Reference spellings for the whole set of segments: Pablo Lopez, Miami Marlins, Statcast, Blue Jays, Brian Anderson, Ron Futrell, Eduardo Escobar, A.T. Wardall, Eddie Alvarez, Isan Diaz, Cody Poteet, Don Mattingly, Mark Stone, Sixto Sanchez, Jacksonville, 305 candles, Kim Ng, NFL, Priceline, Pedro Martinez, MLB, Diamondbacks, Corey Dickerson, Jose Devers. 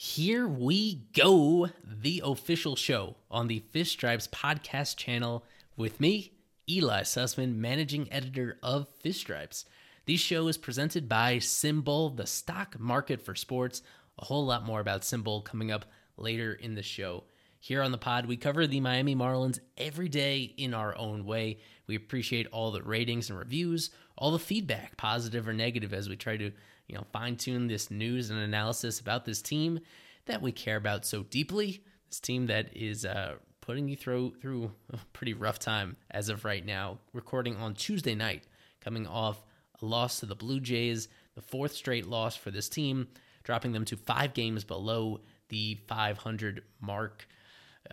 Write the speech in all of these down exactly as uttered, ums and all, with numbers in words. Here we go, the official show on the Fish Stripes podcast channel with me, Eli Sussman, managing editor of Fish Stripes. This show is presented by Symbol, the stock market for sports. A whole lot more about Symbol coming up later in the show. Here on the pod, we cover the Miami Marlins every day in our own way. We appreciate all the ratings and reviews, all the feedback, positive or negative, as we try to you know, fine-tune this news and analysis about this team that we care about so deeply, this team that is uh, putting you through, through a pretty rough time as of right now, recording on Tuesday night, coming off a loss to the Blue Jays, the fourth straight loss for this team, dropping them to five games below the five hundred mark.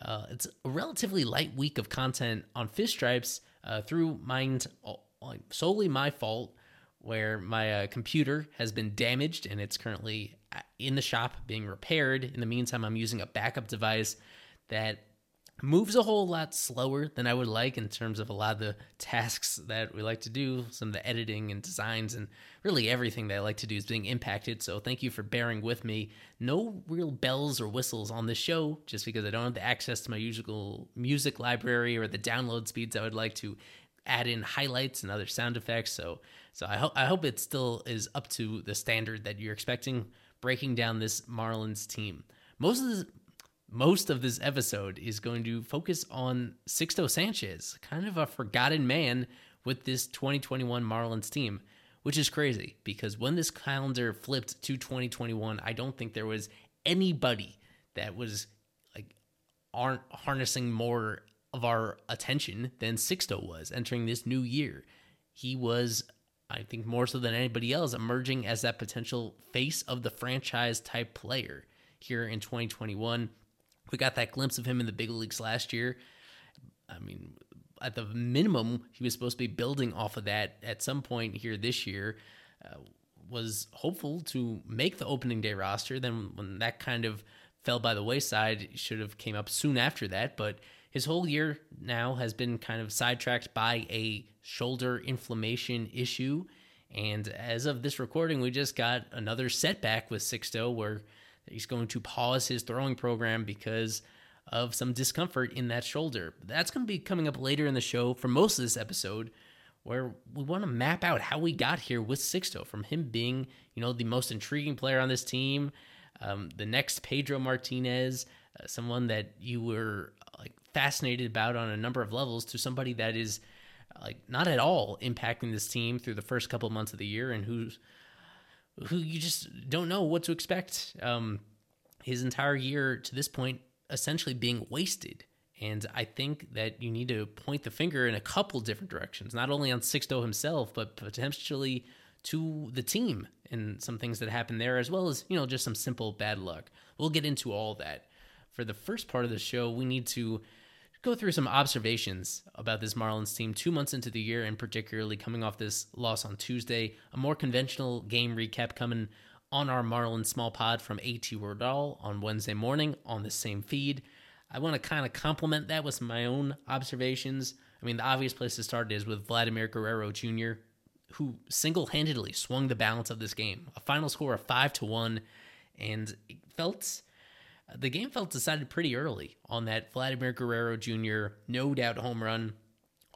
Uh, it's a relatively light week of content on Fish Stripes uh, through mine, solely my fault, where my uh, computer has been damaged and it's currently in the shop being repaired. In the meantime, I'm using a backup device that moves a whole lot slower than I would like in terms of a lot of the tasks that we like to do. Some of the editing and designs and really everything that I like to do is being impacted. So thank you for bearing with me. No real bells or whistles on this show just because I don't have the access to my usual music library or the download speeds I would like to add in highlights and other sound effects. So so I hope I hope it still is up to the standard that you're expecting breaking down this Marlins team. Most of this Most of this episode is going to focus on Sixto Sanchez, kind of a forgotten man with this twenty twenty-one Marlins team, which is crazy because when this calendar flipped to twenty twenty-one, I don't think there was anybody that was like aren't harnessing more of our attention than Sixto was entering this new year. He was, I think more so than anybody else, emerging as that potential face of the franchise type player here in twenty twenty-one. We got that glimpse of him in the big leagues last year. I mean, at the minimum, he was supposed to be building off of that at some point here this year. Uh, was hopeful to make the opening day roster. Then when that kind of fell by the wayside, he should have came up soon after that. But his whole year now has been kind of sidetracked by a shoulder inflammation issue. And as of this recording, we just got another setback with Sixto where he's going to pause his throwing program because of some discomfort in that shoulder. That's going to be coming up later in the show for most of this episode, where we want to map out how we got here with Sixto, from him being, you know, the most intriguing player on this team, um, the next Pedro Martinez, uh, someone that you were like fascinated about on a number of levels, to somebody that is like not at all impacting this team through the first couple of months of the year and who's who you just don't know what to expect. Um, his entire year to this point essentially being wasted. And I think that you need to point the finger in a couple different directions, not only on Sixto himself, but potentially to the team and some things that happened there, as well as, you know, just some simple bad luck. We'll get into all that. For the first part of the show, we need to go through some observations about this Marlins team two months into the year, and particularly coming off this loss on Tuesday. A more conventional game recap coming on our Marlins small pod from A T Wardall on Wednesday morning on the same feed. I want to kind of complement that with some of my own observations. I mean, the obvious place to start is with Vladimir Guerrero Junior, who single-handedly swung the balance of this game. A final score of five to one, and it felt... The game felt decided pretty early on that Vladimir Guerrero Junior no doubt home run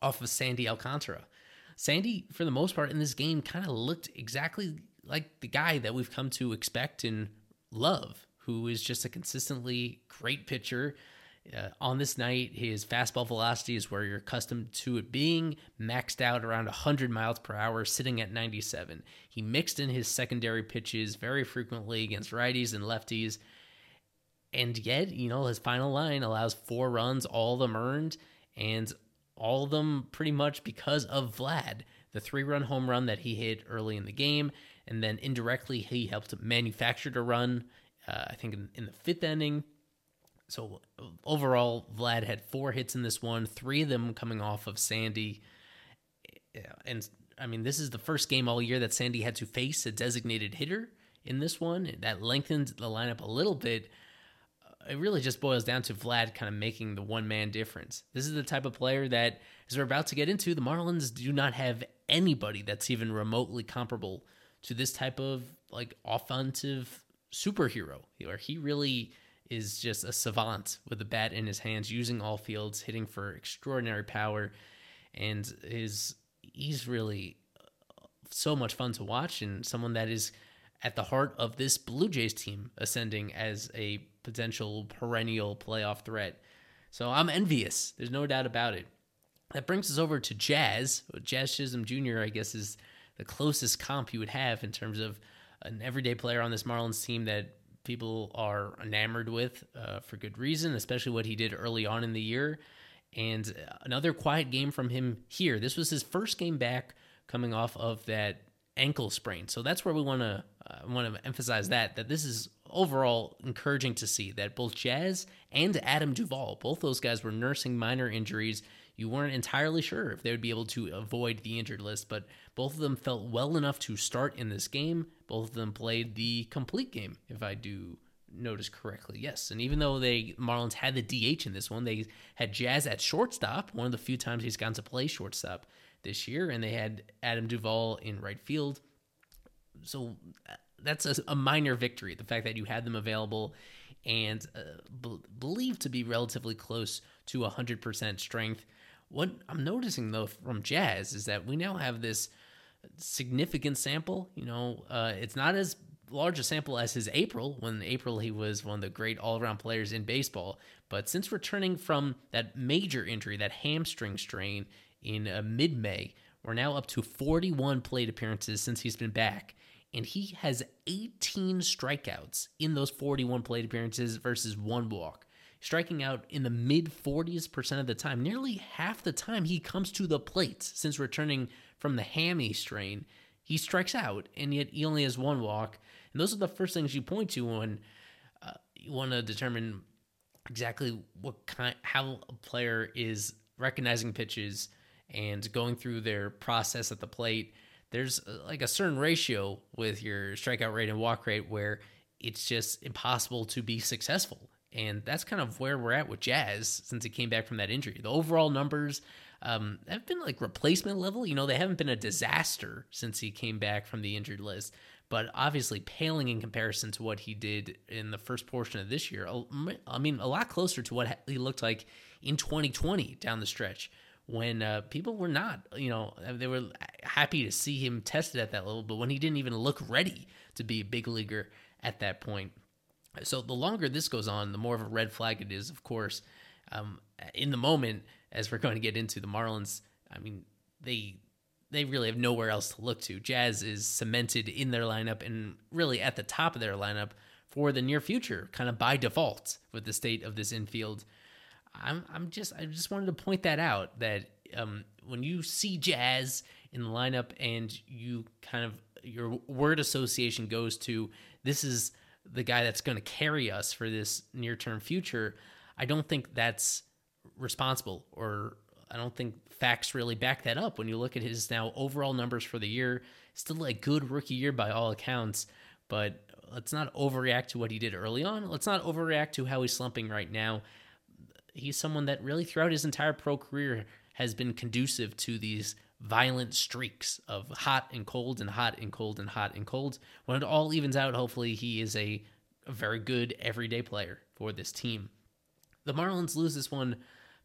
off of Sandy Alcantara. Sandy, for the most part in this game, kind of looked exactly like the guy that we've come to expect and love, who is just a consistently great pitcher. Uh, on this night, his fastball velocity is where you're accustomed to it being, maxed out around one hundred miles per hour, sitting at ninety-seven. He mixed in his secondary pitches very frequently against righties and lefties. And yet, you know, his final line allows four runs, all of them earned, and all of them pretty much because of Vlad, the three-run home run that he hit early in the game, and then indirectly he helped manufacture a run, uh, I think in, in the fifth inning. So overall, Vlad had four hits in this one, three of them coming off of Sandy. And, I mean, this is the first game all year that Sandy had to face a designated hitter in this one. That lengthened the lineup a little bit. It really just boils down to Vlad kind of making the one-man difference. This is the type of player that, as we're about to get into, the Marlins do not have anybody that's even remotely comparable to this type of like offensive superhero, where he really is just a savant with a bat in his hands, using all fields, hitting for extraordinary power, and is he's really so much fun to watch, and someone that is at the heart of this Blue Jays team ascending as a potential perennial playoff threat. So I'm envious. There's no doubt about it. That brings us over to Jazz. Jazz Chisholm Junior, I guess, is the closest comp you would have in terms of an everyday player on this Marlins team that people are enamored with uh, for good reason, especially what he did early on in the year. And another quiet game from him here. This was his first game back coming off of that ankle sprain. So that's where we want to uh, want to emphasize that, that this is overall encouraging to see that both Jazz and Adam Duvall, both those guys were nursing minor injuries. You weren't entirely sure if they would be able to avoid the injured list, but both of them felt well enough to start in this game. Both of them played the complete game, if I do notice correctly. Yes, and even though they Marlins had the D H in this one, they had Jazz at shortstop, one of the few times he's gotten to play shortstop this year, and they had Adam Duvall in right field. So that's a, a minor victory, the fact that you had them available and uh, b- believed to be relatively close to one hundred percent strength. What I'm noticing, though, from Jazz is that we now have this significant sample. You know, uh, it's not as large a sample as his April. When in April, he was one of the great all-around players in baseball. But since returning from that major injury, that hamstring strain in uh, mid-May, we're now up to forty-one plate appearances since he's been back. And he has eighteen strikeouts in those forty-one plate appearances versus one walk. Striking out in the mid forties percent of the time. Nearly half the time he comes to the plate since returning from the hammy strain. He strikes out, and yet he only has one walk. And those are the first things you point to when uh, you want to determine exactly what kind, how a player is recognizing pitches and going through their process at the plate. There's like a certain ratio with your strikeout rate and walk rate where it's just impossible to be successful. And that's kind of where we're at with Jazz since he came back from that injury. The overall numbers um, have been like replacement level. You know, they haven't been a disaster since he came back from the injured list, but obviously paling in comparison to what he did in the first portion of this year. I mean, a lot closer to what he looked like in twenty twenty down the stretch, when uh, people were not, you know, they were happy to see him tested at that level, but when he didn't even look ready to be a big leaguer at that point. So the longer this goes on, the more of a red flag it is, of course. Um, in the moment, as we're going to get into, the Marlins, I mean, they they really have nowhere else to look to. Jazz is cemented in their lineup and really at the top of their lineup for the near future, kind of by default with the state of this infield. I'm, I'm just, I just wanted to point that out, that um, when you see Jazz in the lineup and you kind of, your word association goes to, this is the guy that's going to carry us for this near-term future, I don't think that's responsible, or I don't think facts really back that up. When you look at his now overall numbers for the year, still a good rookie year by all accounts, but let's not overreact to what he did early on. Let's not overreact to how he's slumping right now. He's someone that really throughout his entire pro career has been conducive to these violent streaks of hot and cold and hot and cold and hot and cold. When it all evens out, hopefully he is a, a very good everyday player for this team. The Marlins lose this one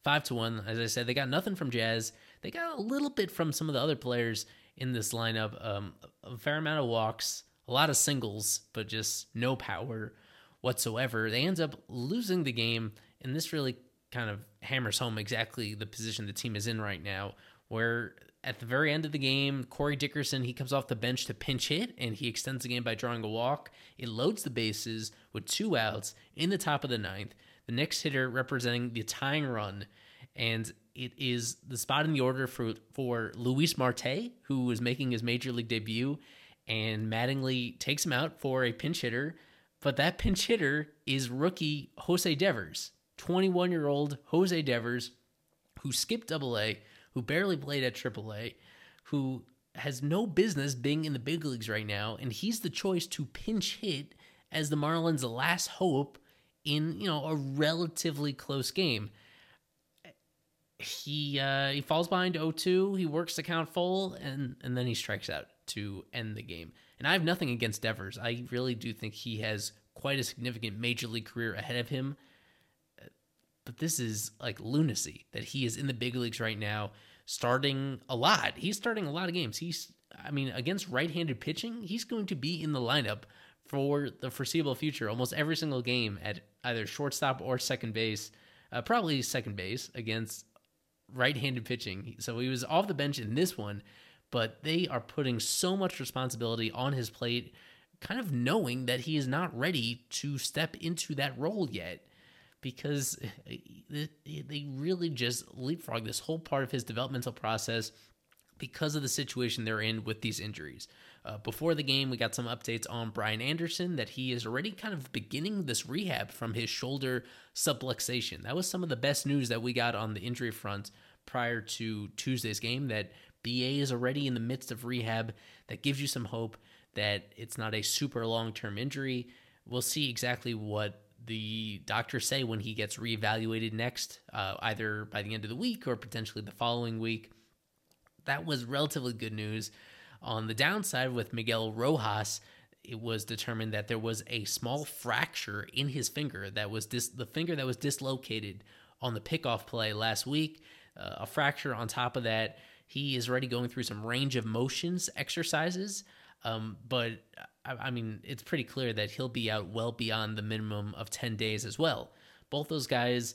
five to one. As I said, they got nothing from Jazz. They got a little bit from some of the other players in this lineup. Um, a fair amount of walks, a lot of singles, but just no power whatsoever. They end up losing the game, and this really kind of hammers home exactly the position the team is in right now, where at the very end of the game, Corey Dickerson, he comes off the bench to pinch hit, and he extends the game by drawing a walk. It loads the bases with two outs in the top of the ninth, the next hitter representing the tying run, and it is the spot in the order for, for Luis Marte, who is making his major league debut, and Mattingly takes him out for a pinch hitter, but that pinch hitter is rookie Jose Devers, twenty-one-year-old Jose Devers, who skipped double A, who barely played at triple A, who has no business being in the big leagues right now, and he's the choice to pinch hit as the Marlins' last hope in, you know, a relatively close game. He uh, he falls behind oh two, he works the count full, and, and then he strikes out to end the game. And I have nothing against Devers. I really do think he has quite a significant major league career ahead of him. But this is like lunacy that he is in the big leagues right now, starting a lot. He's starting a lot of games. He's, I mean, against right-handed pitching, he's going to be in the lineup for the foreseeable future, almost every single game at either shortstop or second base, uh, probably second base against right-handed pitching. So he was off the bench in this one, but they are putting so much responsibility on his plate, kind of knowing that he is not ready to step into that role yet, because they really just leapfrog this whole part of his developmental process because of the situation they're in with these injuries. Uh, before the game, we got some updates on Brian Anderson that he is already kind of beginning this rehab from his shoulder subluxation. That was some of the best news that we got on the injury front prior to Tuesday's game, that B A is already in the midst of rehab. That gives you some hope that it's not a super long-term injury. We'll see exactly what the doctors say when he gets reevaluated next, uh, either by the end of the week or potentially the following week. That was relatively good news. On the downside with Miguel Rojas, it was determined that there was a small fracture in his finger that was dis- the finger that was dislocated on the pickoff play last week. Uh, a fracture on top of that. He is already going through some range of motions exercises, um, but I, I mean, it's pretty clear that he'll be out well beyond the minimum of ten days as well. Both those guys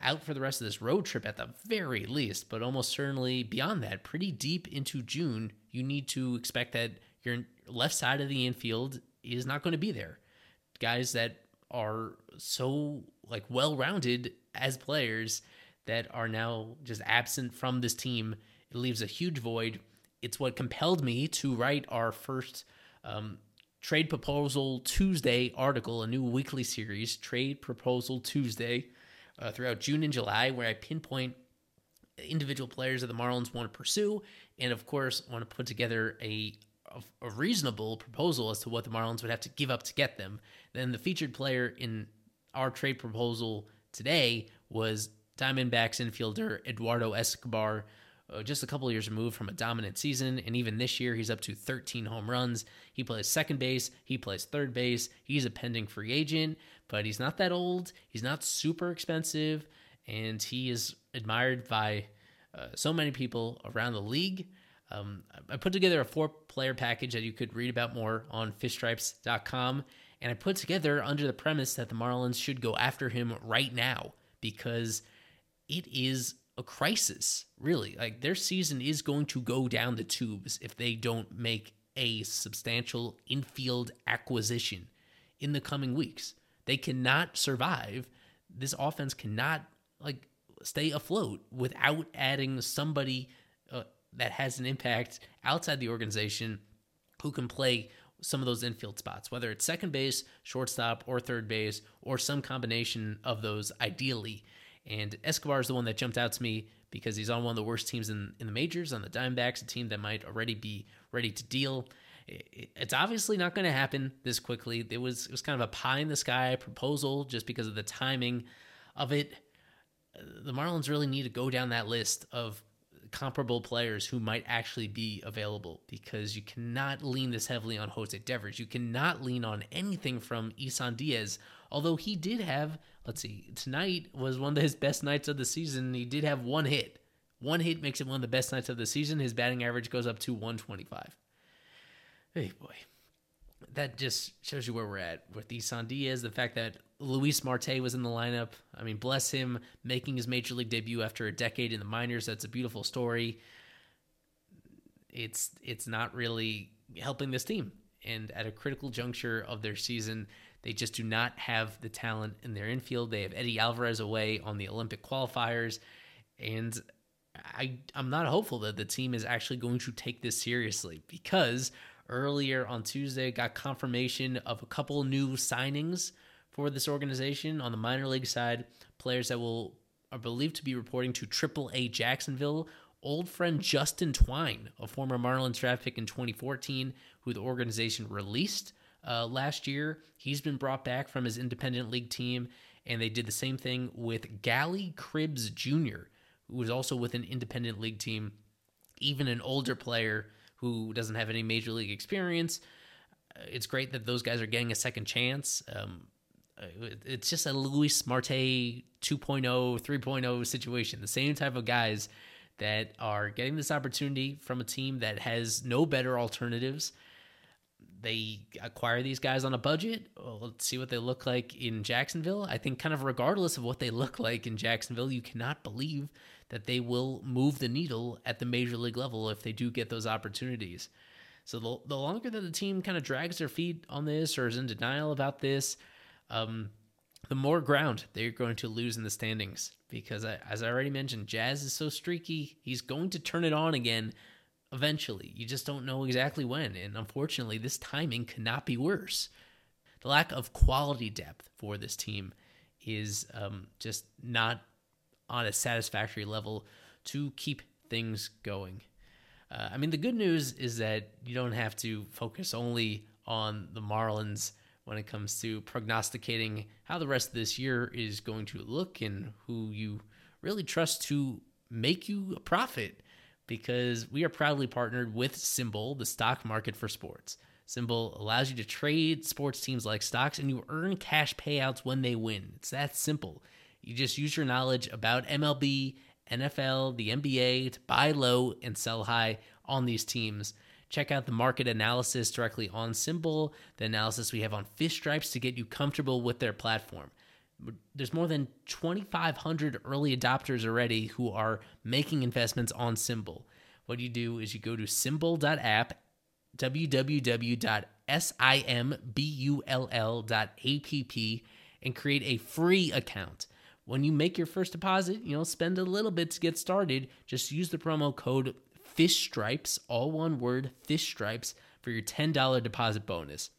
out for the rest of this road trip at the very least, but almost certainly beyond that, pretty deep into June, you need to expect that your left side of the infield is not going to be there. Guys that are so like well-rounded as players that are now just absent from this team, it leaves a huge void. It's what compelled me to write our first um, Trade Proposal Tuesday article, a new weekly series, Trade Proposal Tuesday, Uh, throughout June and July, where I pinpoint individual players that the Marlins want to pursue and, of course, want to put together a, a, a reasonable proposal as to what the Marlins would have to give up to get them. Then the featured player in our trade proposal today was Diamondbacks infielder Eduardo Escobar, uh, just a couple years removed from a dominant season, and even this year he's up to thirteen home runs. He plays second base, he plays third base, he's a pending free agent, but he's not that old, he's not super expensive, and he is admired by uh, so many people around the league. Um, I put together a four-player package that you could read about more on fish stripes dot com, and I put together under the premise that the Marlins should go after him right now, because it is a crisis, really. Like, their season is going to go down the tubes if they don't make a substantial infield acquisition in the coming weeks. They cannot survive. This offense cannot like stay afloat without adding somebody uh, that has an impact outside the organization who can play some of those infield spots, whether it's second base, shortstop, or third base, or some combination of those ideally. And Escobar is the one that jumped out to me because he's on one of the worst teams in, in the majors, on the Diamondbacks, a team that might already be ready to deal. It, it's obviously not going to happen this quickly. It was, it was kind of a pie-in-the-sky proposal just because of the timing of it. The Marlins really need to go down that list of comparable players who might actually be available, because you cannot lean this heavily on Jose Devers. You cannot lean on anything from Isan Diaz, although he did have, let's see, tonight was one of his best nights of the season. He did have one hit. One hit makes it one of the best nights of the season. His batting average goes up to one twenty-five. Hey, boy. That just shows you where we're at with Isan Diaz, the fact that Luis Marte was in the lineup. I mean, bless him, making his major league debut after a decade in the minors. That's a beautiful story. It's it's not really helping this team. And at a critical juncture of their season, they just do not have the talent in their infield. They have Eddie Alvarez away on the Olympic qualifiers. And I, I'm not hopeful that the team is actually going to take this seriously, because earlier on Tuesday, got confirmation of a couple new signings for this organization on the minor league side. Players that will are believed to be reporting to Triple A Jacksonville. Old friend Justin Twine, a former Marlins draft pick in twenty fourteen, who the organization released uh, last year. He's been brought back from his independent league team, and they did the same thing with Gallie Cribbs Junior, who was also with an independent league team, even an older player who doesn't have any major league experience, it's great that those guys are getting a second chance. Um, it's just a Luis Marte two point oh, three point oh situation. The same type of guys that are getting this opportunity from a team that has no better alternatives. They acquire these guys on a budget. Well, let's see what they look like in Jacksonville. I think kind of regardless of what they look like in Jacksonville, you cannot believe that they will move the needle at the major league level if they do get those opportunities. So the, the longer that the team kind of drags their feet on this or is in denial about this, um, the more ground they're going to lose in the standings. Because I, as I already mentioned, Jazz is so streaky, he's going to turn it on again eventually. You just don't know exactly when, and unfortunately, this timing could not be worse. The lack of quality depth for this team is um, just not on a satisfactory level to keep things going. Uh, I mean, the good news is that you don't have to focus only on the Marlins when it comes to prognosticating how the rest of this year is going to look and who you really trust to make you a profit, because we are proudly partnered with Symbol, the stock market for sports. Symbol allows you to trade sports teams like stocks, and you earn cash payouts when they win. It's that simple. You just use your knowledge about M L B, N F L, the N B A to buy low and sell high on these teams. Check out the market analysis directly on Symbol, the analysis we have on Fish Stripes to get you comfortable with their platform. There's more than twenty-five hundred early adopters already who are making investments on Symbol. What you do is you go to symbol dot app, w w w dot simbull dot app, and create a free account. When you make your first deposit, you know, spend a little bit to get started. Just use the promo code FISHSTRIPES, all one word, FISHSTRIPES, for your ten dollars deposit bonus.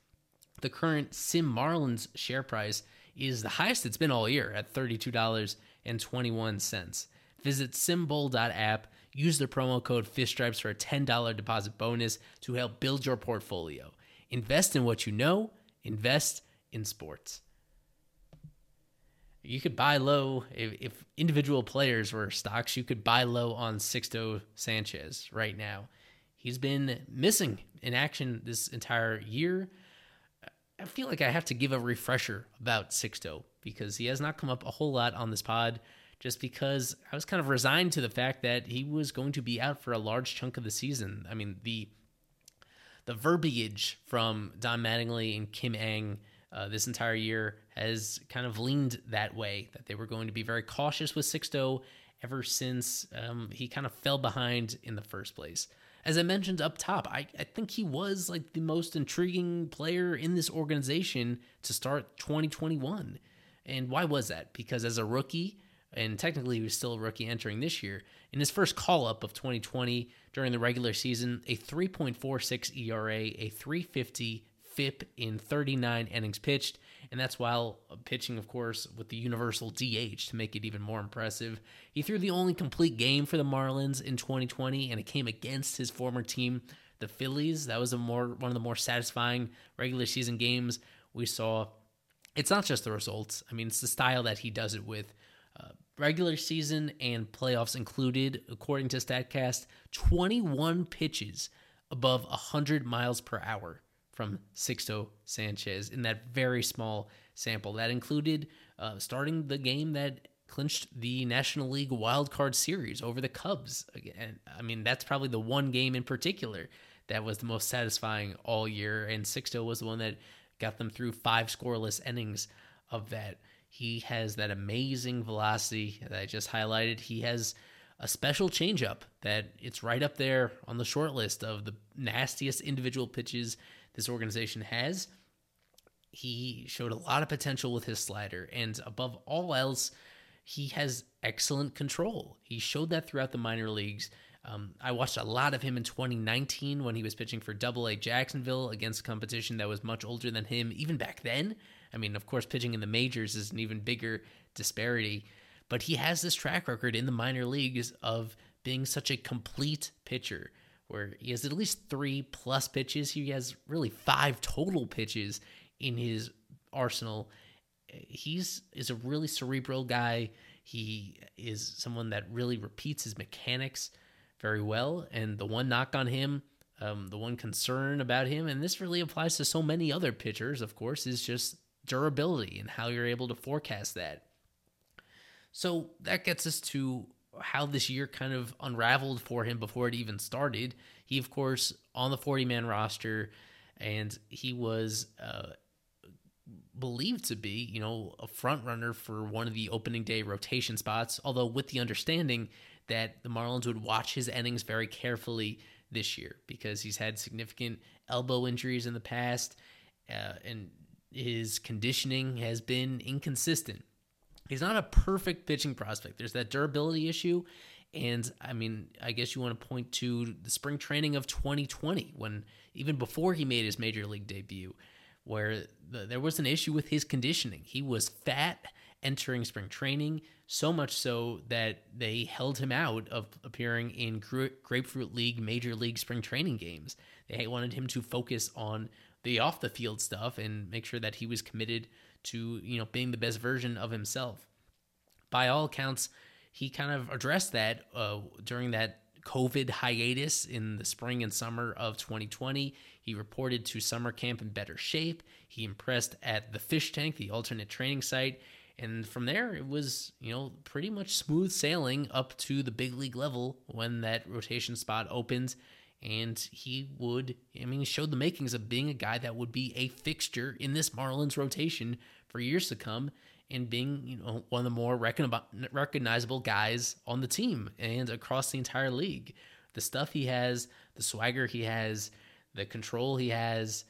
The current Sim Marlins share price is the highest it's been all year at thirty-two dollars and twenty-one cents. Visit symbol dot app, use the promo code FISHSTRIPES for a ten dollars deposit bonus to help build your portfolio. Invest in what you know, invest in sports. You could buy low if, if individual players were stocks. You could buy low on Sixto Sanchez right now. He's been missing in action this entire year. I feel like I have to give a refresher about Sixto because he has not come up a whole lot on this pod, just because I was kind of resigned to the fact that he was going to be out for a large chunk of the season. I mean, the the verbiage from Don Mattingly and Kim Ng Uh, this entire year has kind of leaned that way, that they were going to be very cautious with Sixto ever since um, he kind of fell behind in the first place. As I mentioned up top, I, I think he was like the most intriguing player in this organization to start twenty twenty-one. And why was that? Because as a rookie, and technically he was still a rookie entering this year, in his first call-up of twenty twenty during the regular season, a three point four six E R A, a three fifty F I P in thirty-nine innings pitched, and that's while pitching, of course, with the universal D H to make it even more impressive. He threw the only complete game for the Marlins in twenty twenty, and it came against his former team, the Phillies. That was a more one of the more satisfying regular season games we saw. It's not just the results. I mean, it's the style that he does it with. Uh, regular season and playoffs included, according to StatCast, twenty-one pitches above one hundred miles per hour from Sixto Sanchez in that very small sample. That included uh, starting the game that clinched the National League wildcard series over the Cubs. And, I mean, that's probably the one game in particular that was the most satisfying all year, and Sixto was the one that got them through five scoreless innings of that. He has that amazing velocity that I just highlighted. He has a special changeup that it's right up there on the short list of the nastiest individual pitches this organization has. He showed a lot of potential with his slider, and above all else, he has excellent control. He showed that throughout the minor leagues. Um, I watched a lot of him in twenty nineteen when he was pitching for Double A Jacksonville against competition that was much older than him, even back then. I mean, of course, pitching in the majors is an even bigger disparity, but he has this track record in the minor leagues of being such a complete pitcher, where he has at least three plus pitches. He has really five total pitches in his arsenal. He's is a really cerebral guy. He is someone that really repeats his mechanics very well. And the one knock on him Um, the one concern about him, and this really applies to so many other pitchers, of course, is just durability and how you're able to forecast that. So that gets us to how this year kind of unraveled for him before it even started. He, of course, on the forty-man roster, and he was uh, believed to be, you know, a front runner for one of the opening day rotation spots, although with the understanding that the Marlins would watch his innings very carefully this year because he's had significant elbow injuries in the past, uh, and his conditioning has been inconsistent. He's not a perfect pitching prospect. There's that durability issue. And, I mean, I guess you want to point to the spring training of twenty twenty, when even before he made his major league debut, where the, there was an issue with his conditioning. He was fat entering spring training, so much so that they held him out of appearing in Grapefruit League major league spring training games. They wanted him to focus on the off-the-field stuff and make sure that he was committed to, you know, being the best version of himself. By all accounts, he kind of addressed that uh, during that COVID hiatus in the spring and summer of twenty twenty. He reported to summer camp in better shape. He impressed at the Fish Tank, the alternate training site. And from there, it was, you know, pretty much smooth sailing up to the big league level when that rotation spot opens. And he would, I mean, he showed the makings of being a guy that would be a fixture in this Marlins rotation for years to come and being, you know, one of the more recognizable guys on the team and across the entire league. The stuff he has, the swagger he has, the control he has,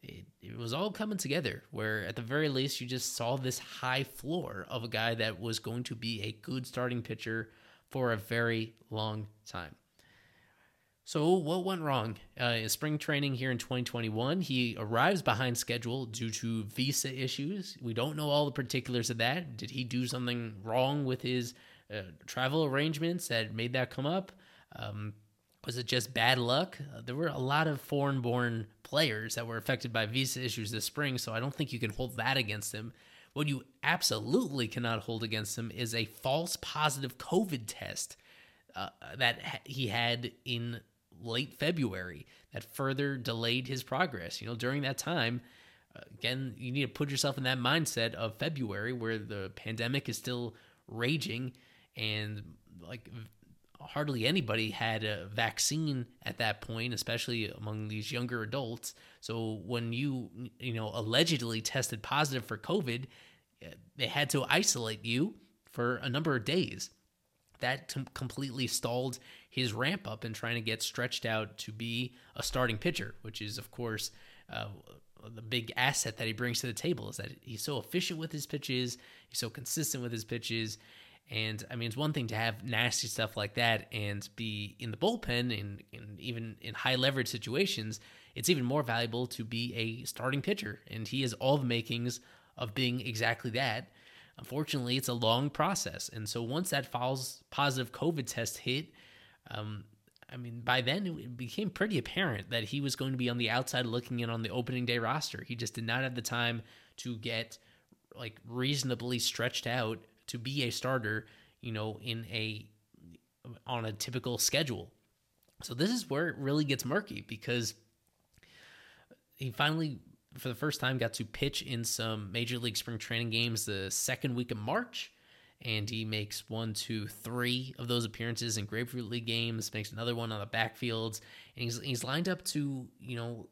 it, it was all coming together, where at the very least you just saw this high floor of a guy that was going to be a good starting pitcher for a very long time. So what went wrong? Uh, in spring training here in twenty twenty-one, he arrives behind schedule due to visa issues. We don't know all the particulars of that. Did he do something wrong with his uh, travel arrangements that made that come up? Um, was it just bad luck? Uh, there were a lot of foreign-born players that were affected by visa issues this spring, so I don't think you can hold that against him. What you absolutely cannot hold against him is a false positive COVID test uh, that ha- he had in late February that further delayed his progress. You know, during that time, again, you need to put yourself in that mindset of February where the pandemic is still raging and like hardly anybody had a vaccine at that point, especially among these younger adults. So when you, you know, allegedly tested positive for COVID, they had to isolate you for a number of days. That t- completely stalled his ramp up in trying to get stretched out to be a starting pitcher, which is, of course, uh, the big asset that he brings to the table, is that he's so efficient with his pitches, he's so consistent with his pitches. And, I mean, it's one thing to have nasty stuff like that and be in the bullpen and, and even in high-leverage situations. It's even more valuable to be a starting pitcher, and he has all the makings of being exactly that. Unfortunately, it's a long process, and so once that false positive COVID test hit, um, I mean, by then it became pretty apparent that he was going to be on the outside looking in on the opening day roster. He just did not have the time to get like reasonably stretched out to be a starter, you know, in a on a typical schedule. So this is where it really gets murky, because he finally, for the first time, got to pitch in some major league spring training games the second week of March, and he makes one, two, three of those appearances in Grapefruit League games, makes another one on the backfields, and he's he's lined up to, you know,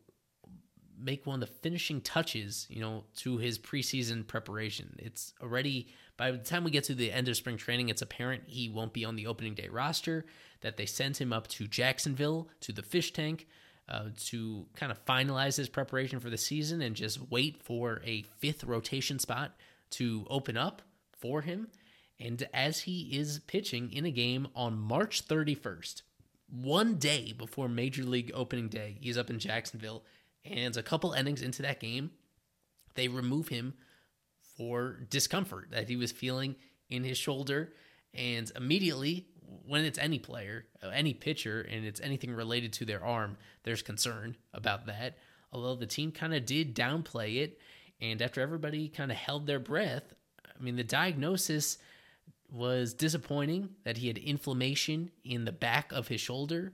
make one of the finishing touches, you know, to his preseason preparation. It's already, by the time we get to the end of spring training, it's apparent he won't be on the opening day roster, that they sent him up to Jacksonville, to the Fish Tank, Uh, to kind of finalize his preparation for the season and just wait for a fifth rotation spot to open up for him. And as he is pitching in a game on March thirty-first, one day before Major League Opening Day, he's up in Jacksonville, and a couple innings into that game, they remove him for discomfort that he was feeling in his shoulder. And immediately, when it's any player, any pitcher, and it's anything related to their arm, there's concern about that. Although the team kind of did downplay it, and after everybody kind of held their breath, I mean, the diagnosis was disappointing, that he had inflammation in the back of his shoulder,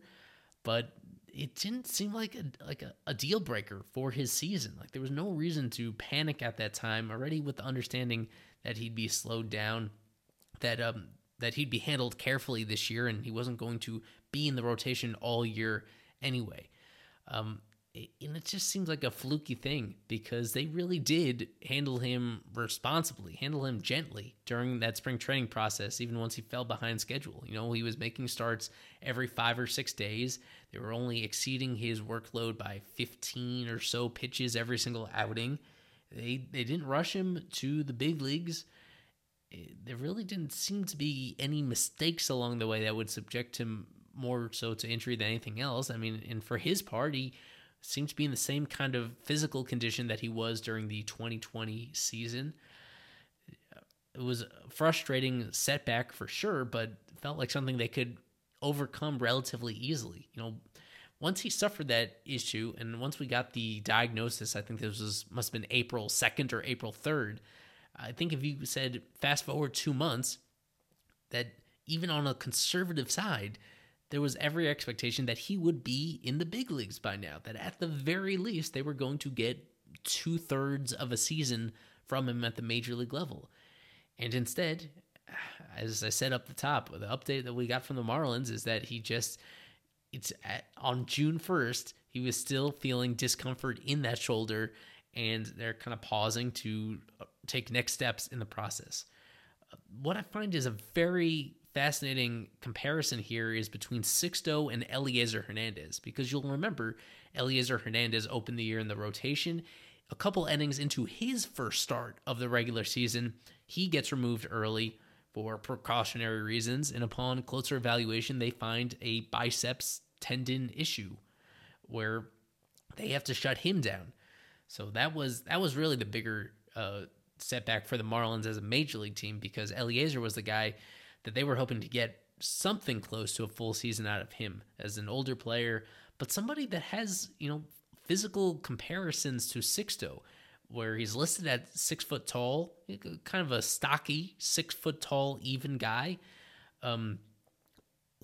but it didn't seem like a, like a, a deal breaker for his season. Like, there was no reason to panic at that time, already with the understanding that he'd be slowed down, that um that he'd be handled carefully this year, and he wasn't going to be in the rotation all year anyway. Um, and it just seems like a fluky thing, because they really did handle him responsibly, handle him gently during that spring training process, even once he fell behind schedule. You know, he was making starts every five or six days. They were only exceeding his workload by fifteen or so pitches every single outing. They they didn't rush him to the big leagues. There really didn't seem to be any mistakes along the way that would subject him more so to injury than anything else. I mean, and for his part, he seemed to be in the same kind of physical condition that he was during the twenty twenty season. It was a frustrating setback for sure, but felt like something they could overcome relatively easily. You know, once he suffered that issue, and once we got the diagnosis, I think this was must have been April second or April third, I think if you said fast forward two months, that even on a conservative side, there was every expectation that he would be in the big leagues by now, that at the very least, they were going to get two-thirds of a season from him at the major league level. And instead, as I said up the top, the update that we got from the Marlins is that he just, it's at, on June first, he was still feeling discomfort in that shoulder, and they're kind of pausing to take next steps in the process. What I find is a very fascinating comparison here is between Sixto and Eliezer Hernandez, because you'll remember Eliezer Hernandez opened the year in the rotation. A couple innings into his first start of the regular season, he gets removed early for precautionary reasons, and upon closer evaluation, they find a biceps tendon issue where they have to shut him down. So that was that was really the bigger uh, setback for the Marlins as a major league team, because Eliezer was the guy that they were hoping to get something close to a full season out of him as an older player, but somebody that has, you know, physical comparisons to Sixto, where he's listed at six foot tall, kind of a stocky six foot tall, even guy, um,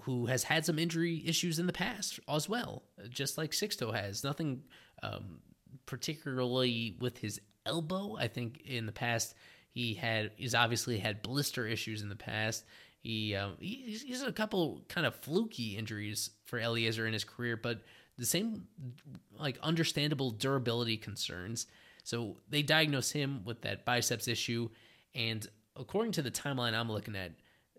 who has had some injury issues in the past as well, just like Sixto has. Nothing um, particularly with his elbow. I think in the past, He had he's obviously had blister issues in the past. He um, he's, he's had a couple kind of fluky injuries for Eliezer in his career, but the same like understandable durability concerns. So they diagnose him with that biceps issue, and according to the timeline I'm looking at,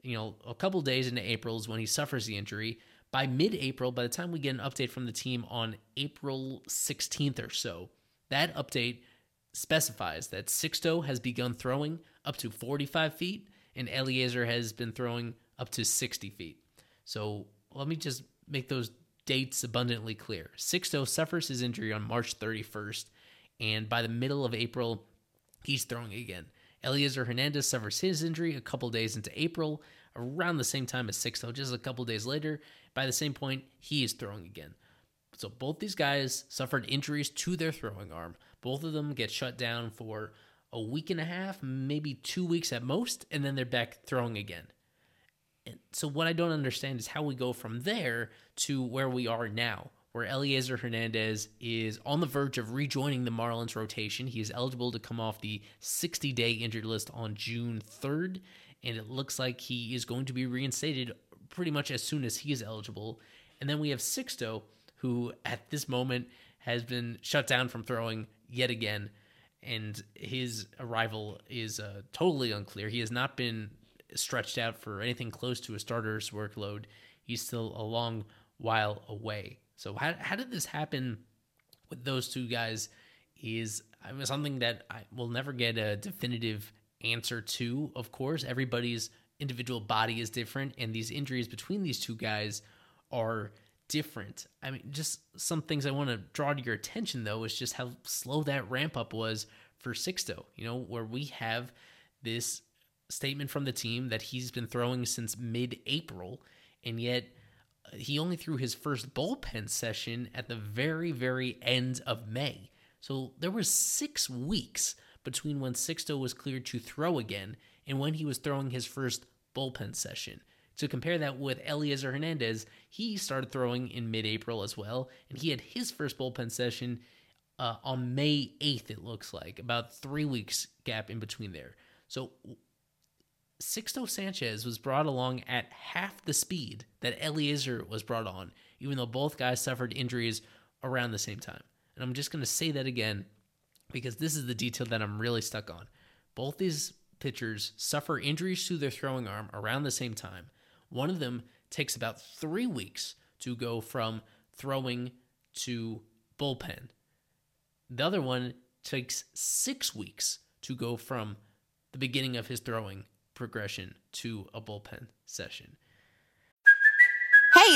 you know, a couple days into April is when he suffers the injury. By mid-April, by the time we get an update from the team on April sixteenth or so, that update specifies that Sixto has begun throwing up to forty-five feet and Eliezer has been throwing up to sixty feet. So let me just make those dates abundantly clear. Sixto suffers his injury on March thirty-first, and by the middle of April, he's throwing again. Eliezer Hernandez suffers his injury a couple days into April, around the same time as Sixto, just a couple days later. By the same point, he is throwing again. So both these guys suffered injuries to their throwing arm. Both of them get shut down for a week and a half, maybe two weeks at most, and then they're back throwing again. And so what I don't understand is how we go from there to where we are now, where Eliezer Hernandez is on the verge of rejoining the Marlins rotation. He is eligible to come off the sixty-day injured list on June third, and it looks like he is going to be reinstated pretty much as soon as he is eligible. And then we have Sixto, who at this moment has been shut down from throwing yet again, and his arrival is uh, totally unclear. He has not been stretched out for anything close to a starter's workload. He's still a long while away. So how how did this happen with those two guys is I mean, something that I will never get a definitive answer to, of course. Everybody's individual body is different, and these injuries between these two guys are different. I mean, just some things I want to draw to your attention, though, is just how slow that ramp up was for Sixto, you know, where we have this statement from the team that he's been throwing since mid-April, and yet he only threw his first bullpen session at the very, very end of May. So there was six weeks between when Sixto was cleared to throw again and when he was throwing his first bullpen session. To compare that with Eliezer Hernandez, he started throwing in mid-April as well, and he had his first bullpen session uh, on May eighth, it looks like, about three weeks gap in between there. So Sixto Sanchez was brought along at half the speed that Eliezer was brought on, even though both guys suffered injuries around the same time. And I'm just going to say that again, because this is the detail that I'm really stuck on. Both these pitchers suffer injuries to their throwing arm around the same time. One of them takes about three weeks to go from throwing to bullpen. The other one takes six weeks to go from the beginning of his throwing progression to a bullpen session. Hey,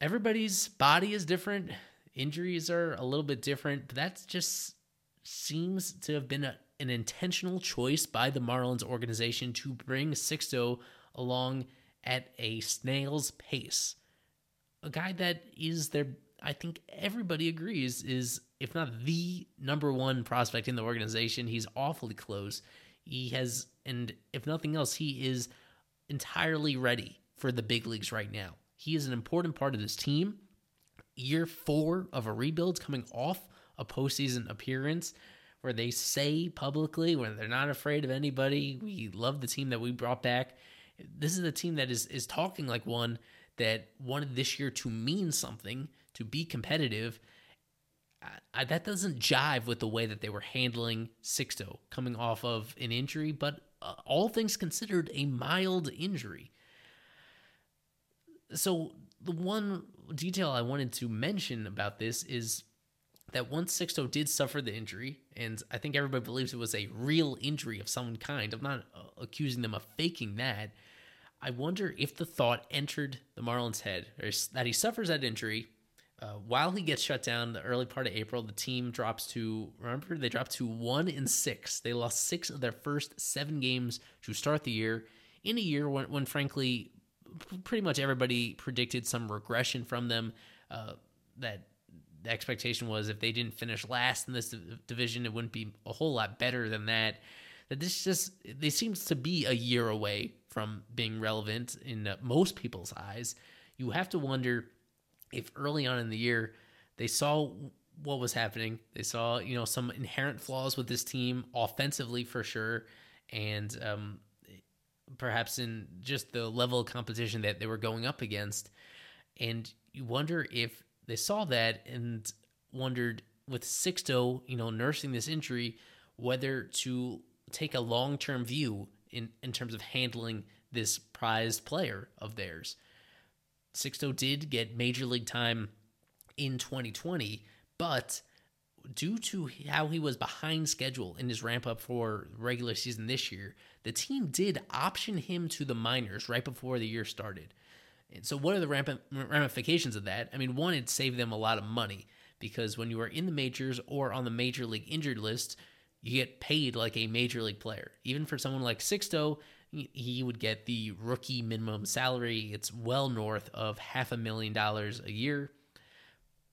Everybody's body is different. Injuries are a little bit different. But that just seems to have been a, an intentional choice by the Marlins organization to bring Sixto along at a snail's pace. A guy that is their, I think everybody agrees, is if not the number one prospect in the organization. He's awfully close. He has, and if nothing else, he is entirely ready for the big leagues right now. He is an important part of this team. Year four of a rebuild, coming off a postseason appearance where they say publicly, when they're not afraid of anybody, we love the team that we brought back. This is a team that is, is talking like one that wanted this year to mean something, to be competitive. I, I, that doesn't jive with the way that they were handling Sixto coming off of an injury, but uh, all things considered, a mild injury. So the one detail I wanted to mention about this is that once Sixto did suffer the injury, and I think everybody believes it was a real injury of some kind, I'm not accusing them of faking that, I wonder if the thought entered the Marlins' head that he suffers that injury uh, while he gets shut down in the early part of April. The team drops to, remember, they dropped to one and six. They lost six of their first seven games to start the year, in a year when, when frankly, pretty much everybody predicted some regression from them. Uh, that the expectation was if they didn't finish last in this division, it wouldn't be a whole lot better than that. That this just, they seems to be a year away from being relevant in uh, most people's eyes. You have to wonder if early on in the year they saw what was happening. They saw, you know, some inherent flaws with this team offensively for sure. And, um, perhaps in just the level of competition that they were going up against. And you wonder if they saw that and wondered with Sixto, you know, nursing this injury, whether to take a long-term view in, in terms of handling this prized player of theirs. Sixto did get major league time in twenty twenty, but due to how he was behind schedule in his ramp up for regular season this year, the team did option him to the minors right before the year started. And so what are the ramifications of that? I mean, one, it saved them a lot of money, because when you are in the majors or on the major league injured list, you get paid like a major league player. Even for someone like Sixto, he would get the rookie minimum salary. It's well north of half a million dollars a year.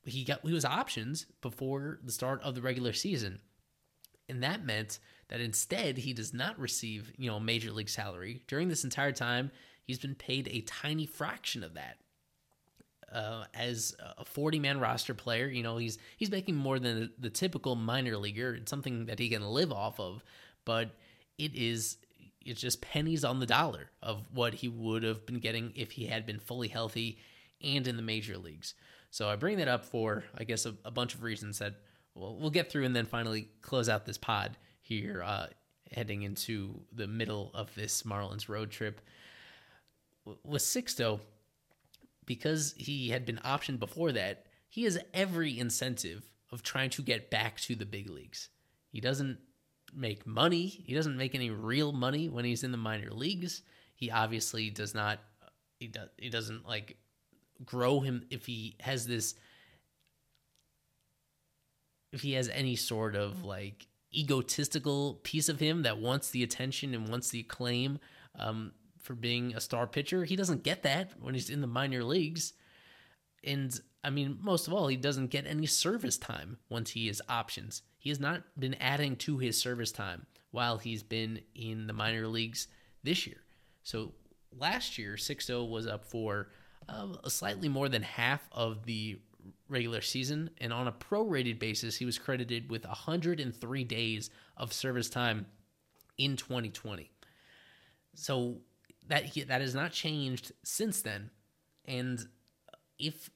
He got he was options before the start of the regular season, and that meant that instead he does not receive, you know, a major league salary during this entire time. He's been paid a tiny fraction of that uh, as a forty-man roster player. You know, he's he's making more than the, the typical minor leaguer. It's something that he can live off of, but it is it's just pennies on the dollar of what he would have been getting if he had been fully healthy and in the major leagues. So I bring that up for, I guess, a, a bunch of reasons that we'll, we'll get through and then finally close out this pod here, uh, heading into the middle of this Marlins road trip. With Sixto, because he had been optioned before that, he has every incentive of trying to get back to the big leagues. He doesn't make money. He doesn't make any real money when he's in the minor leagues. He obviously does not he does he doesn't like grow him if he has this if he has any sort of like egotistical piece of him that wants the attention and wants the acclaim um, for being a star pitcher. He doesn't get that when he's in the minor leagues. And I mean, most of all, he doesn't get any service time once he is options. He has not been adding to his service time while he's been in the minor leagues this year. So last year, Sixto was up for uh, slightly more than half of the regular season, and on a prorated basis, he was credited with one hundred three days of service time in twenty twenty. So that that has not changed since then. And if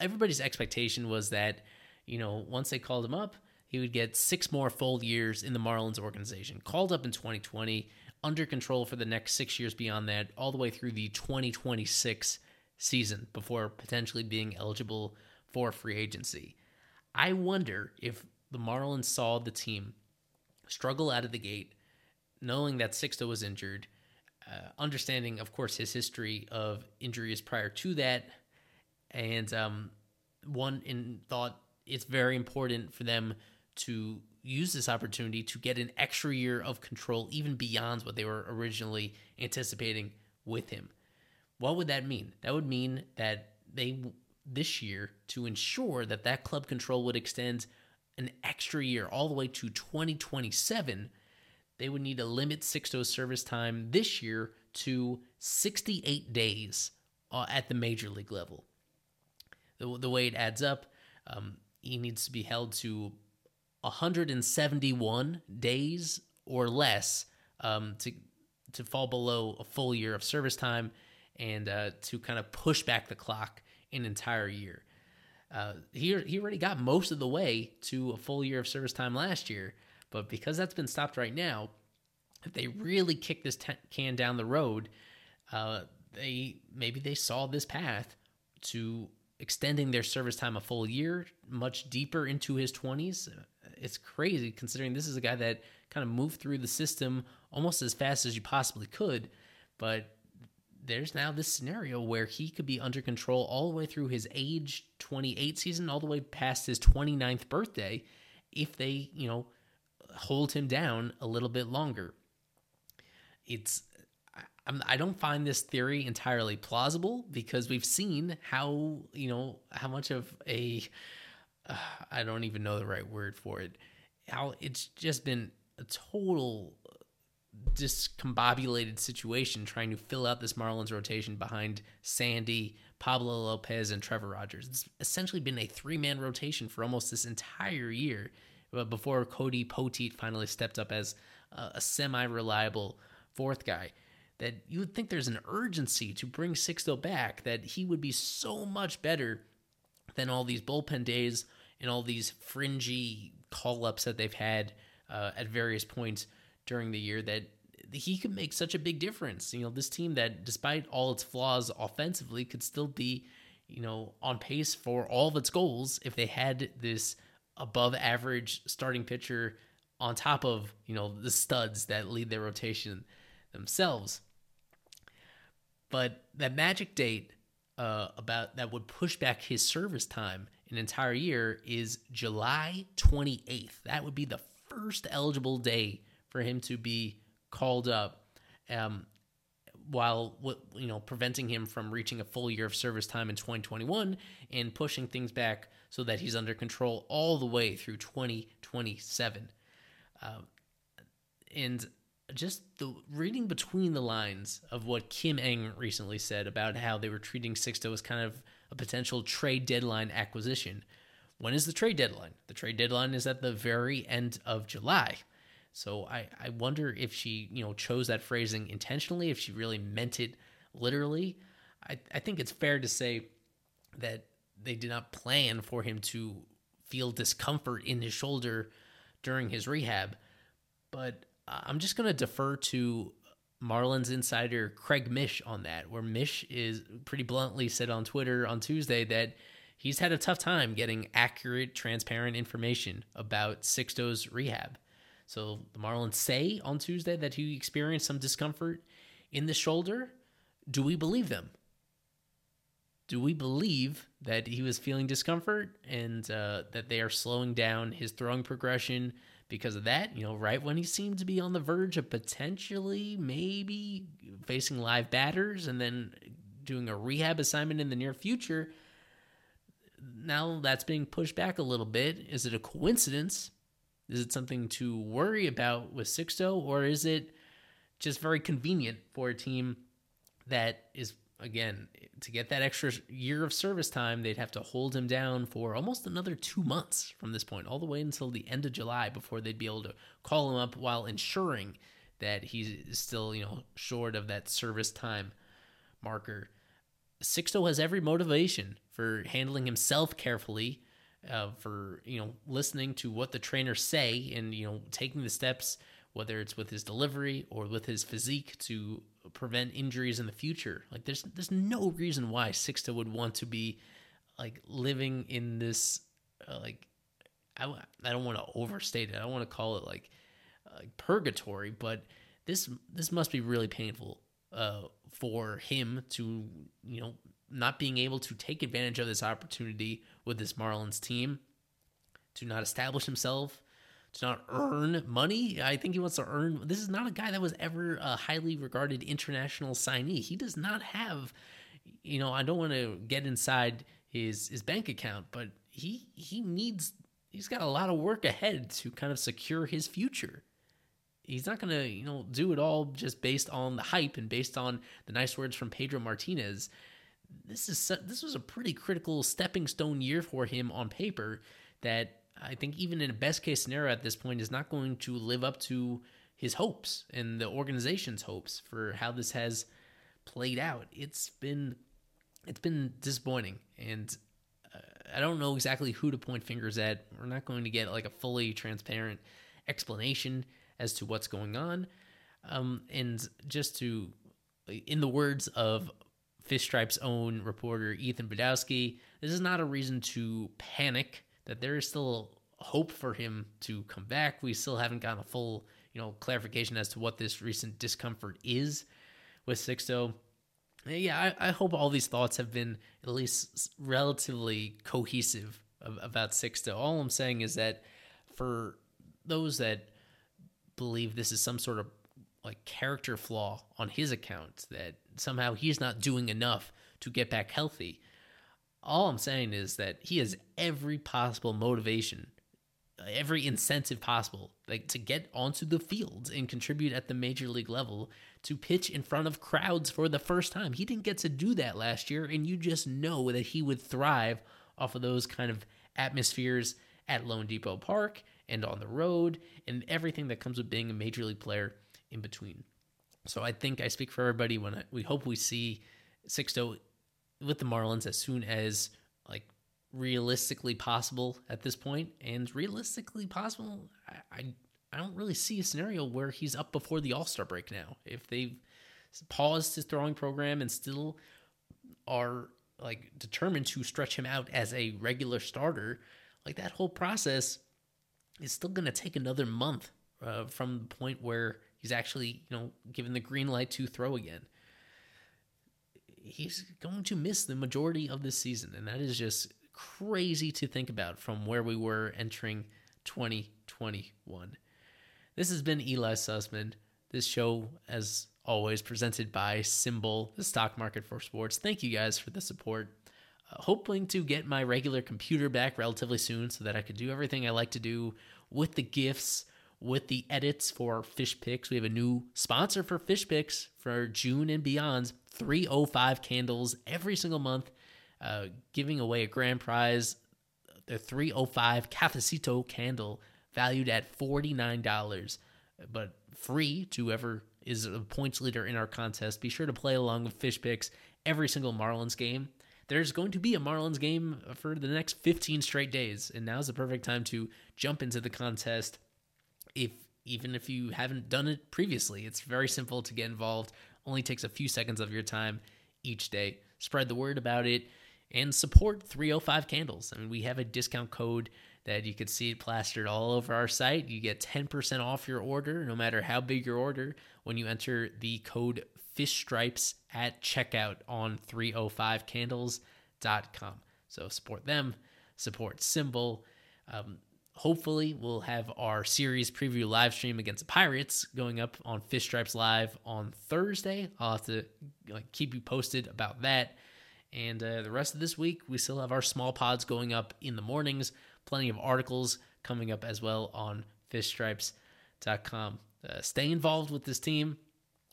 everybody's expectation was that, you know, once they called him up, he would get six more full years in the Marlins organization. Called up in twenty twenty, under control for the next six years beyond that, all the way through the twenty twenty-six season before potentially being eligible for free agency. I wonder if the Marlins saw the team struggle out of the gate, knowing that Sixto was injured, uh, understanding, of course, his history of injuries prior to that, and um, one in thought it's very important for them to use this opportunity to get an extra year of control, even beyond what they were originally anticipating with him. What would that mean? That would mean that they, this year, to ensure that that club control would extend an extra year all the way to twenty twenty-seven, they would need to limit Sixto's service time this year to sixty-eight days uh, at the major league level. The, the way it adds up, um, he needs to be held to one hundred seventy-one days or less um, to to fall below a full year of service time, and uh, to kind of push back the clock an entire year. Uh, he, he already got most of the way to a full year of service time last year, but because that's been stopped right now, if they really kick this t- can down the road, uh, they maybe they saw this path to extending their service time a full year, much deeper into his twenties. It's crazy considering this is a guy that kind of moved through the system almost as fast as you possibly could, but there's now this scenario where he could be under control all the way through his age twenty-eight season, all the way past his twenty-ninth birthday, if they, you know, hold him down a little bit longer. It's, I'm, I don't find this theory entirely plausible because we've seen how, you know, how much of a, uh, I don't even know the right word for it, how it's just been a total discombobulated situation trying to fill out this Marlins rotation behind Sandy, Pablo Lopez, and Trevor Rogers. It's essentially been a three-man rotation for almost this entire year, but before Cody Poteet finally stepped up as a semi-reliable fourth guy, that you would think there's an urgency to bring Sixto back, that he would be so much better than all these bullpen days and all these fringy call-ups that they've had uh, at various points during the year, that he could make such a big difference. You know, this team that despite all its flaws offensively could still be, you know, on pace for all of its goals if they had this above average starting pitcher on top of, you know, the studs that lead their rotation themselves. But that magic date uh, about that would push back his service time an entire year is July twenty-eighth. That would be the first eligible day for him to be called up, um, while, you know, preventing him from reaching a full year of service time in twenty twenty-one and pushing things back so that he's under control all the way through twenty twenty-seven. Um, and just the reading between the lines of what Kim Ng recently said about how they were treating Sixto as kind of a potential trade deadline acquisition. When is the trade deadline? The trade deadline is at the very end of July. So I, I wonder if she, you know, chose that phrasing intentionally, if she really meant it literally. I, I think it's fair to say that they did not plan for him to feel discomfort in his shoulder during his rehab. But I'm just going to defer to Marlins insider Craig Mish on that, where Mish is pretty bluntly said on Twitter on Tuesday that he's had a tough time getting accurate, transparent information about Sixto's rehab. So the Marlins say on Tuesday that he experienced some discomfort in the shoulder. Do we believe them? do we believe that he was feeling discomfort and uh, that they are slowing down his throwing progression because of that? You know, right when he seemed to be on the verge of potentially maybe facing live batters and then doing a rehab assignment in the near future, now that's being pushed back a little bit. Is it a coincidence? Is it something to worry about with Sixto, or is it just very convenient for a team that is, again, to get that extra year of service time, they'd have to hold him down for almost another two months from this point, all the way until the end of July before they'd be able to call him up while ensuring that he's still, you know, short of that service time marker. Sixto has every motivation for handling himself carefully, uh, for, you know, listening to what the trainers say and, you know, taking the steps, whether it's with his delivery or with his physique, to prevent injuries in the future. Like, there's there's no reason why Sixto would want to be, like, living in this, uh, like, I, I don't want to overstate it. I don't want to call it, like, uh, purgatory, but this this must be really painful uh, for him to, you know, not being able to take advantage of this opportunity with this Marlins team, to not establish himself, to not earn money. I think he wants to earn. This is not a guy that was ever a highly regarded international signee. He does not have, you know, I don't want to get inside his his bank account, but he he needs, he's got a lot of work ahead to kind of secure his future. He's not going to, you know, do it all just based on the hype and based on the nice words from Pedro Martinez. This is this was a pretty critical stepping stone year for him on paper that I think even in a best-case scenario at this point is not going to live up to his hopes and the organization's hopes for how this has played out. It's been it's been disappointing, and uh, I don't know exactly who to point fingers at. We're not going to get like a fully transparent explanation as to what's going on. Um, and just to, in the words of Fish Stripes' own reporter Ethan Budowski, this is not a reason to panic, that there is still hope for him to come back. We still haven't gotten a full, you know, clarification as to what this recent discomfort is with Sixto. Yeah, I, I hope all these thoughts have been at least relatively cohesive of, about Sixto. All I'm saying is that for those that believe this is some sort of like character flaw on his account, that somehow he's not doing enough to get back healthy, all I'm saying is that he has every possible motivation, every incentive possible, like to get onto the field and contribute at the major league level, to pitch in front of crowds for the first time. He didn't get to do that last year, and you just know that he would thrive off of those kind of atmospheres at Loan Depot Park and on the road and everything that comes with being a major league player in between. So I think I speak for everybody when I, we hope we see Sixto with the Marlins as soon as like realistically possible at this point. And realistically possible, I, I I don't really see a scenario where he's up before the All-Star break now. If they've paused his throwing program and still are like determined to stretch him out as a regular starter, like that whole process is still going to take another month uh, from the point where he's actually, you know, given the green light to throw again. He's going to miss the majority of this season, and that is just crazy to think about from where we were entering twenty twenty-one. This has been Eli Sussman. This show, as always, presented by Symbol, the stock market for sports. Thank you guys for the support. Uh, hoping to get my regular computer back relatively soon so that I could do everything I like to do with the GIFs, with the edits for Fish Picks. We have a new sponsor for Fish Picks for June and beyond, three oh five candles, every single month, uh, giving away a grand prize, the three oh five Cafecito candle, valued at forty-nine dollars, but free to whoever is a points leader in our contest. Be sure to play along with Fish Picks every single Marlins game. There's going to be a Marlins game for the next fifteen straight days, and now's the perfect time to jump into the contest. If even if you haven't done it previously, it's very simple to get involved. Only takes a few seconds of your time each day. Spread the word about it and support three oh five candles. I mean, we have a discount code that you could see plastered all over our site. You get ten percent off your order, no matter how big your order, when you enter the code FISHSTRIPES at checkout on three oh five candles. Priceline dot com. So support them, support Symbol. Um, hopefully we'll have our series preview live stream against the Pirates going up on Fish Stripes Live on Thursday. I'll have to like, keep you posted about that. And uh, the rest of this week, we still have our small pods going up in the mornings. Plenty of articles coming up as well on fish stripes dot com. Uh, stay involved with this team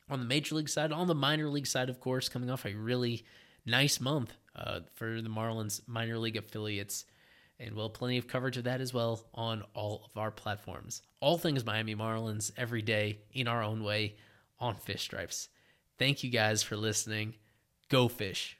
on the Major League side, on the minor league side, of course, coming off a really nice month uh, for the Marlins minor league affiliates. And we'll have plenty of coverage of that as well on all of our platforms. All things Miami Marlins every day in our own way on Fish Stripes. Thank you guys for listening. Go Fish.